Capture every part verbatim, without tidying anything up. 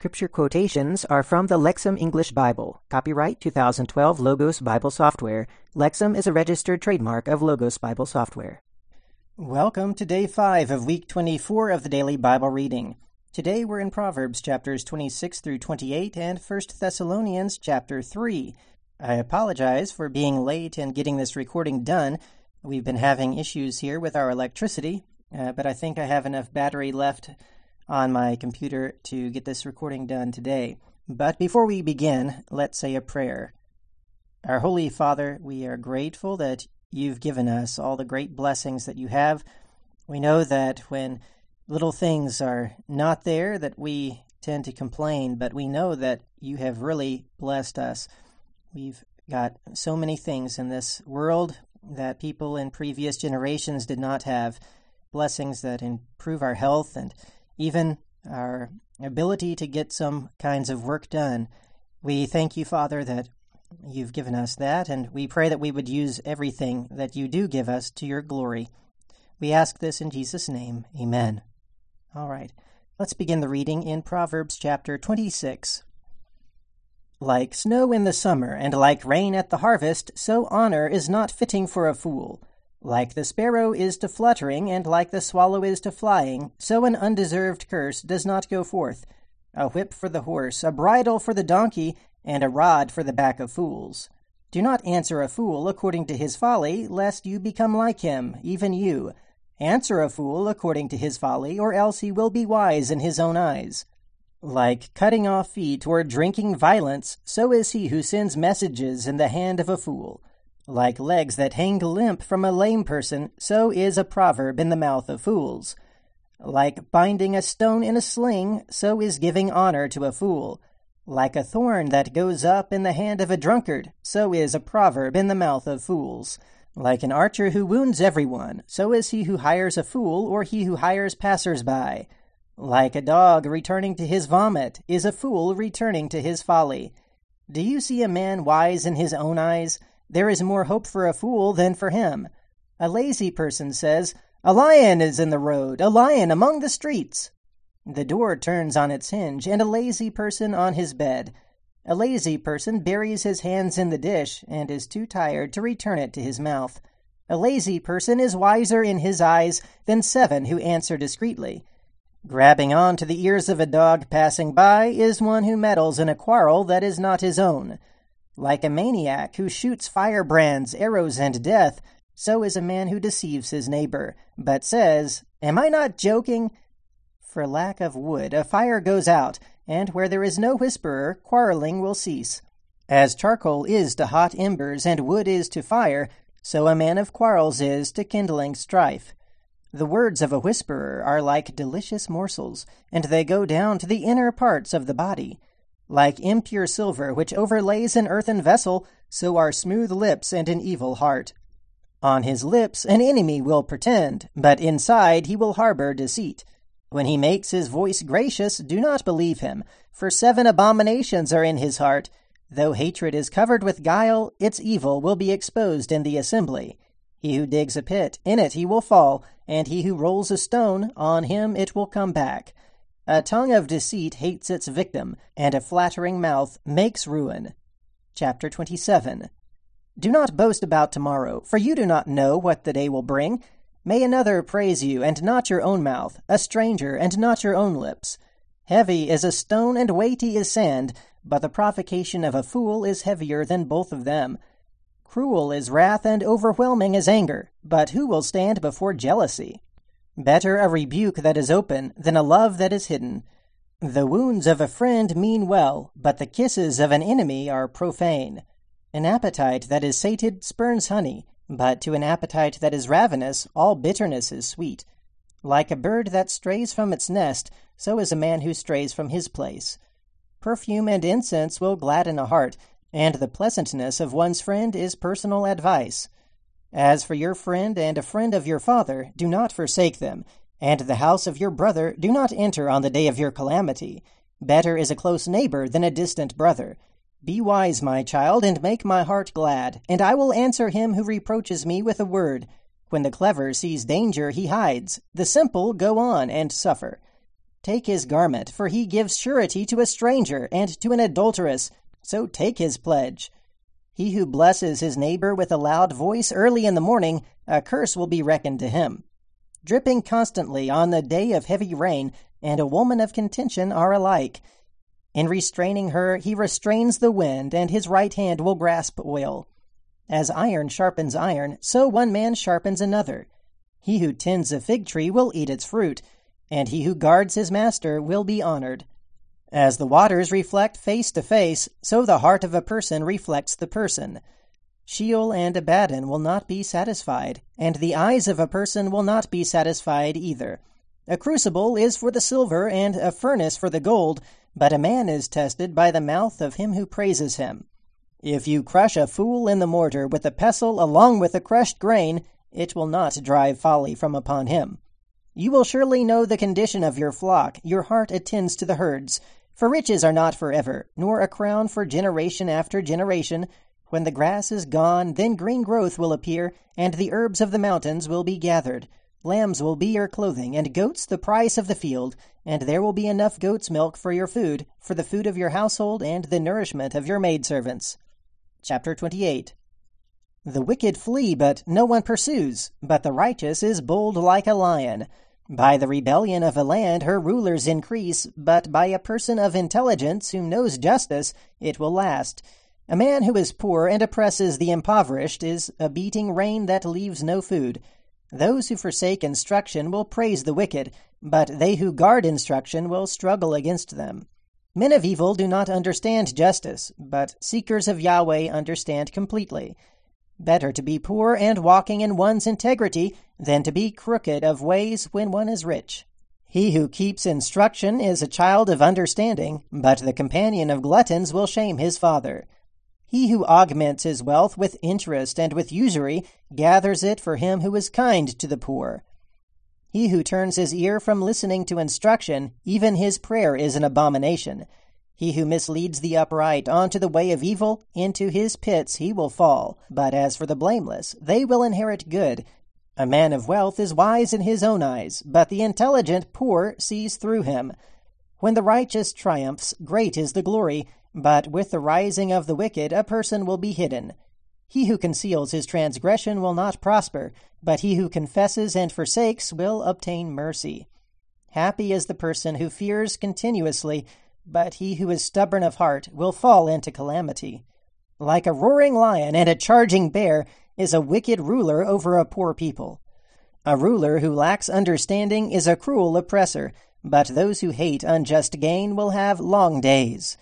scripture quotations are from the Lexham English Bible, copyright twenty twelve Logos Bible Software. Lexham is a registered trademark of Logos Bible Software. Welcome to Day five of Week twenty-four of the Daily Bible Reading. Today we're in Proverbs chapters twenty-six through twenty-eight and First Thessalonians chapter three. I apologize for being late and getting this recording done. We've been having issues here with our electricity, uh, but I think I have enough battery left on my computer to get this recording done today. But before we begin, let's say a prayer. Our Holy Father, we are grateful that you've given us all the great blessings that you have. We know that when little things are not there, that we tend to complain, but we know that you have really blessed us. We've got so many things in this world that people in previous generations did not have, blessings that improve our health and even our ability to get some kinds of work done. We thank you, Father, that you've given us that, and we pray that we would use everything that you do give us to your glory. We ask this in Jesus' name. Amen. All right, let's begin the reading in Proverbs chapter twenty-six. Like snow in the summer, and like rain at the harvest, so honor is not fitting for a fool. Like the sparrow is to fluttering, and like the swallow is to flying, so an undeserved curse does not go forth. A whip for the horse, a bridle for the donkey, and a rod for the back of fools. Do not answer a fool according to his folly, lest you become like him, even you. Answer a fool according to his folly, or else he will be wise in his own eyes. Like cutting off feet or drinking violence, so is he who sends messages in the hand of a fool. Like legs that hang limp from a lame person, so is a proverb in the mouth of fools. Like binding a stone in a sling, so is giving honor to a fool. Like a thorn that goes up in the hand of a drunkard, so is a proverb in the mouth of fools. Like an archer who wounds everyone, so is he who hires a fool or he who hires passers-by. Like a dog returning to his vomit is a fool returning to his folly. Do you see a man wise in his own eyes? There is more hope for a fool than for him. A lazy person says, "A lion is in the road, a lion among the streets." The door turns on its hinge, and a lazy person on his bed. A lazy person buries his hands in the dish and is too tired to return it to his mouth. A lazy person is wiser in his eyes than seven who answer discreetly. Grabbing on to the ears of a dog passing by is one who meddles in a quarrel that is not his own. Like a maniac who shoots firebrands, arrows, and death, so is a man who deceives his neighbor, but says, "Am I not joking?" For lack of wood, a fire goes out, and where there is no whisperer, quarreling will cease. As charcoal is to hot embers and wood is to fire, so a man of quarrels is to kindling strife. The words of a whisperer are like delicious morsels, and they go down to the inner parts of the body. Like impure silver which overlays an earthen vessel, so are smooth lips and an evil heart. On his lips an enemy will pretend, but inside he will harbor deceit. When he makes his voice gracious, do not believe him, for seven abominations are in his heart. Though hatred is covered with guile, its evil will be exposed in the assembly. He who digs a pit, in it he will fall, and he who rolls a stone, on him it will come back. A tongue of deceit hates its victim, and a flattering mouth makes ruin. Chapter twenty-seven. Do not boast about tomorrow, for you do not know what the day will bring. May another praise you, and not your own mouth, a stranger, and not your own lips. Heavy is a stone, and weighty is sand, but the provocation of a fool is heavier than both of them. Cruel is wrath and overwhelming is anger, but who will stand before jealousy? Better a rebuke that is open than a love that is hidden. The wounds of a friend mean well, but the kisses of an enemy are profane. An appetite that is sated spurns honey, but to an appetite that is ravenous all bitterness is sweet. Like a bird that strays from its nest, so is a man who strays from his place. Perfume and incense will gladden a heart, and the pleasantness of one's friend is personal advice. As for your friend and a friend of your father, do not forsake them, and the house of your brother do not enter on the day of your calamity. Better is a close neighbor than a distant brother. Be wise, my child, and make my heart glad, and I will answer him who reproaches me with a word. When the clever sees danger, he hides. The simple go on and suffer. Take his garment, for he gives surety to a stranger and to an adulteress, so take his pledge. He who blesses his neighbor with a loud voice early in the morning, a curse will be reckoned to him. Dripping constantly on the day of heavy rain and a woman of contention are alike. In restraining her, he restrains the wind, and his right hand will grasp oil. As iron sharpens iron, so one man sharpens another. He who tends a fig tree will eat its fruit, and he who guards his master will be honored. As the waters reflect face to face, so the heart of a person reflects the person. Sheol and Abaddon will not be satisfied, and the eyes of a person will not be satisfied either. A crucible is for the silver, and a furnace for the gold, but a man is tested by the mouth of him who praises him. If you crush a fool in the mortar with a pestle along with the crushed grain, it will not drive folly from upon him. You will surely know the condition of your flock, your heart attends to the herds. For riches are not forever, nor a crown for generation after generation. When the grass is gone, then green growth will appear, and the herbs of the mountains will be gathered. Lambs will be your clothing, and goats the price of the field, and there will be enough goat's milk for your food, for the food of your household and the nourishment of your maidservants. Chapter twenty-eight. The wicked flee, but no one pursues, but the righteous is bold like a lion. By the rebellion of a land her rulers increase, but by a person of intelligence who knows justice it will last. A man who is poor and oppresses the impoverished is a beating rain that leaves no food. Those who forsake instruction will praise the wicked, but they who guard instruction will struggle against them. Men of evil do not understand justice, but seekers of Yahweh understand completely. Better to be poor and walking in one's integrity than to be crooked of ways when one is rich. He who keeps instruction is a child of understanding, but the companion of gluttons will shame his father. He who augments his wealth with interest and with usury gathers it for him who is kind to the poor. He who turns his ear from listening to instruction, even his prayer is an abomination. He who misleads the upright onto the way of evil, into his pits he will fall. But as for the blameless, they will inherit good. A man of wealth is wise in his own eyes, but the intelligent poor sees through him. When the righteous triumphs, great is the glory, but with the rising of the wicked a person will be hidden. He who conceals his transgression will not prosper, but he who confesses and forsakes will obtain mercy. Happy is the person who fears continuously, but he who is stubborn of heart will fall into calamity. Like a roaring lion and a charging bear is a wicked ruler over a poor people. A ruler who lacks understanding is a cruel oppressor, but those who hate unjust gain will have long days.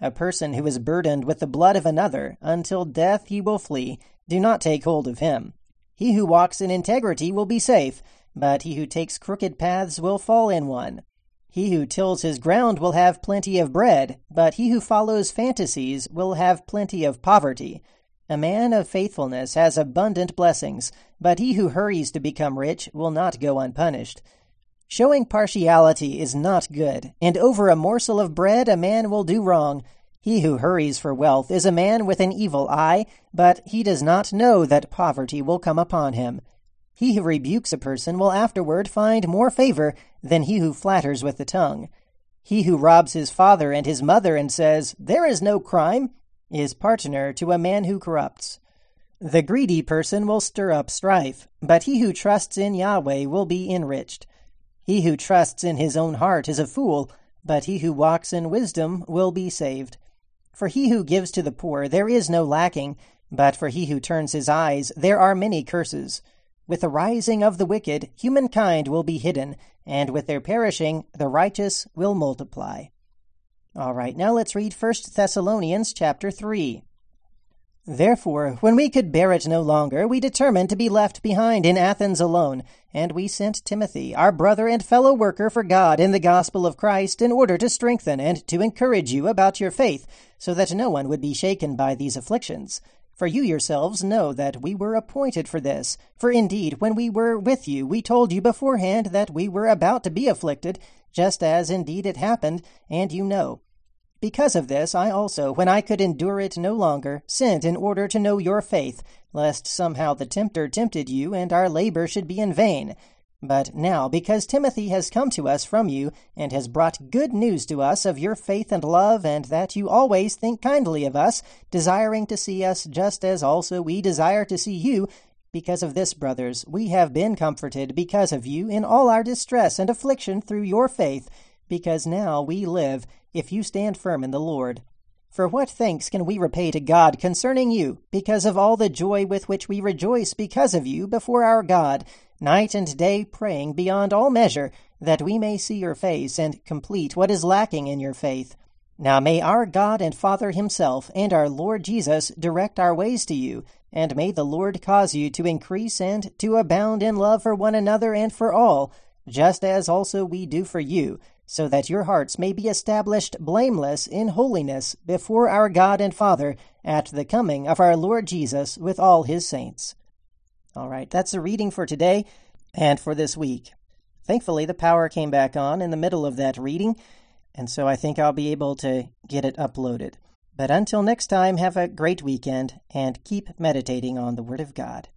A person who is burdened with the blood of another, until death he will flee. Do not take hold of him. He who walks in integrity will be safe, but he who takes crooked paths will fall in one. He who tills his ground will have plenty of bread, but he who follows fantasies will have plenty of poverty. A man of faithfulness has abundant blessings, but he who hurries to become rich will not go unpunished. Showing partiality is not good, and over a morsel of bread a man will do wrong. He who hurries for wealth is a man with an evil eye, but he does not know that poverty will come upon him. He who rebukes a person will afterward find more favor than he who flatters with the tongue. He who robs his father and his mother and says, "There is no crime," is partner to a man who corrupts. The greedy person will stir up strife, but he who trusts in Yahweh will be enriched. He who trusts in his own heart is a fool, but he who walks in wisdom will be saved. For he who gives to the poor there is no lacking, but for he who turns his eyes there are many curses. With the rising of the wicked, humankind will be hidden, and with their perishing, the righteous will multiply. All right, now let's read First Thessalonians chapter three. Therefore, when we could bear it no longer, we determined to be left behind in Athens alone, and we sent Timothy, our brother and fellow worker for God in the gospel of Christ, in order to strengthen and to encourage you about your faith, so that no one would be shaken by these afflictions. For you yourselves know that we were appointed for this. For indeed, when we were with you, we told you beforehand that we were about to be afflicted, just as indeed it happened, and you know. Because of this, I also, when I could endure it no longer, sent in order to know your faith, lest somehow the tempter tempted you, and our labor should be in vain. But now, because Timothy has come to us from you, and has brought good news to us of your faith and love, and that you always think kindly of us, desiring to see us just as also we desire to see you, because of this, brothers, we have been comforted because of you in all our distress and affliction through your faith, because now we live, if you stand firm in the Lord. For what thanks can we repay to God concerning you, because of all the joy with which we rejoice because of you before our God, night and day praying beyond all measure, that we may see your face and complete what is lacking in your faith. Now may our God and Father himself and our Lord Jesus direct our ways to you, and may the Lord cause you to increase and to abound in love for one another and for all, just as also we do for you, so that your hearts may be established blameless in holiness before our God and Father at the coming of our Lord Jesus with all his saints. All right, that's the reading for today and for this week. Thankfully, the power came back on in the middle of that reading, and so I think I'll be able to get it uploaded. But until next time, have a great weekend and keep meditating on the Word of God.